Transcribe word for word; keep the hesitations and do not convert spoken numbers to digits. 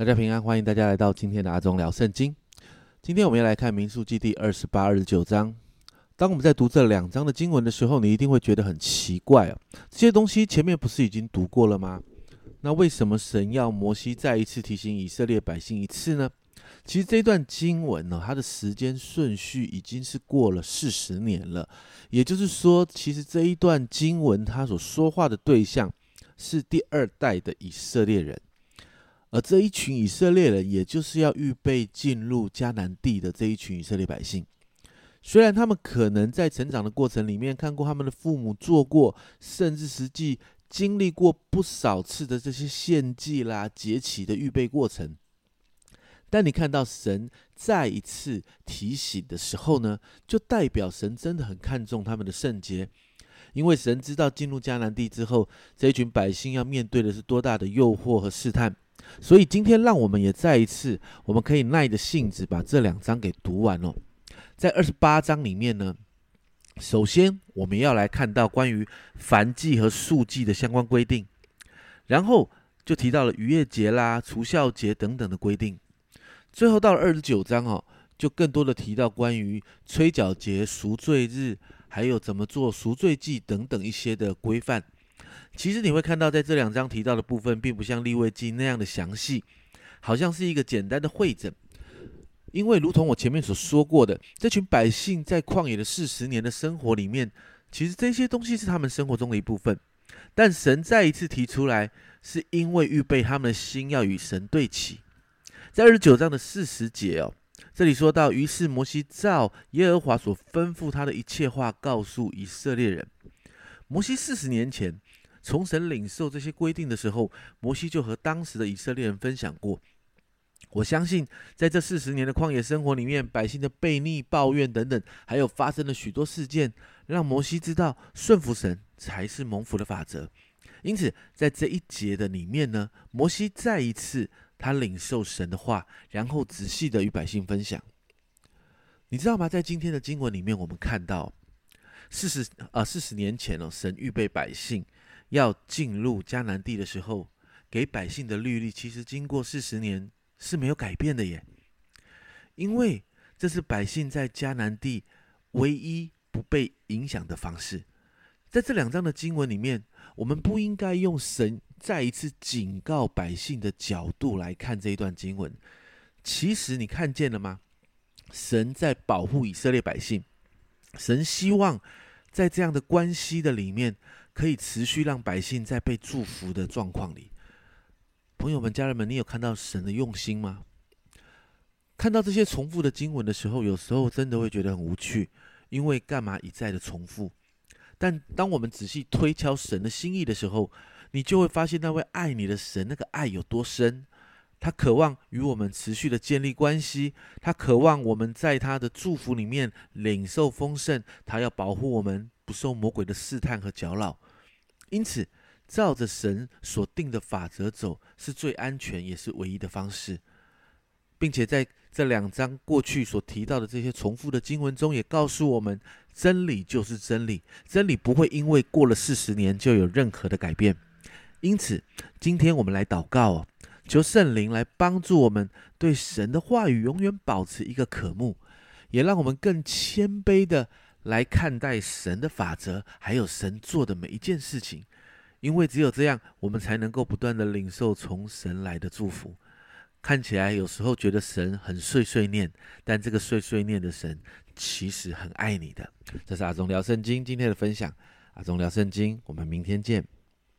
大家平安，欢迎大家来到今天的阿忠聊圣经。今天我们要来看民数记第二十八、二十九章。当我们在读这两章的经文的时候，你一定会觉得很奇怪、哦、这些东西前面不是已经读过了吗？那为什么神要摩西再一次提醒以色列百姓一次呢？其实这一段经文呢、哦，它的时间顺序已经是过了四十年了，也就是说，其实这一段经文它所说话的对象是第二代的以色列人，而这一群以色列人，也就是要预备进入迦南地的这一群以色列百姓。虽然他们可能在成长的过程里面看过他们的父母做过，甚至实际经历过不少次的这些献祭啦、节期的预备过程，但你看到神再一次提醒的时候呢，就代表神真的很看重他们的圣洁，因为神知道进入迦南地之后，这一群百姓要面对的是多大的诱惑和试探。所以今天让我们也再一次，我们可以耐着性子把这两章给读完哦。在二十八章里面呢，首先我们要来看到关于燔祭和素祭的相关规定，然后就提到了逾越节啦、除酵节等等的规定。最后到了二十九章哦，就更多的提到关于吹角节、赎罪日，还有怎么做赎罪祭等等一些的规范。其实你会看到在这两章提到的部分并不像利未记那样的详细，好像是一个简单的会诊，因为如同我前面所说过的，这群百姓在旷野的四十年的生活里面，其实这些东西是他们生活中的一部分，但神再一次提出来，是因为预备他们的心要与神对齐。在二十九章的四十节哦，这里说到，于是摩西照耶和华所吩咐他的一切话告诉以色列人。摩西四十年前从神领受这些规定的时候，摩西就和当时的以色列人分享过。我相信在这四十年的旷野生活里面，百姓的悖逆、抱怨等等，还有发生了许多事件，让摩西知道顺服神才是蒙福的法则。因此在这一节的里面呢，摩西再一次他领受神的话，然后仔细的与百姓分享。你知道吗？在今天的经文里面，我们看到四十呃四十年前、哦、神预备百姓要进入迦南地的时候，给百姓的律例其实经过四十年是没有改变的耶，因为这是百姓在迦南地唯一不被影响的方式。在这两章的经文里面，我们不应该用神再一次警告百姓的角度来看这一段经文。其实你看见了吗？神在保护以色列百姓，神希望在这样的关系的里面，可以持续让百姓在被祝福的状况里。朋友们、家人们，你有看到神的用心吗？看到这些重复的经文的时候，有时候真的会觉得很无趣，因为干嘛一再的重复？但当我们仔细推敲神的心意的时候，你就会发现那位爱你的神，那个爱有多深，他渴望与我们持续的建立关系，他渴望我们在他的祝福里面领受丰盛，他要保护我们不受魔鬼的试探和搅扰。因此照着神所定的法则走，是最安全也是唯一的方式。并且在这两章过去所提到的这些重复的经文中，也告诉我们，真理就是真理，真理不会因为过了四十年就有任何的改变。因此今天我们来祷告、哦、求圣灵来帮助我们对神的话语永远保持一个渴慕，也让我们更谦卑的来看待神的法则，还有神做的每一件事情，因为只有这样，我们才能够不断的领受从神来的祝福。看起来有时候觉得神很碎碎念，但这个碎碎念的神其实很爱你的。这是阿忠聊圣经今天的分享，阿忠聊圣经，我们明天见。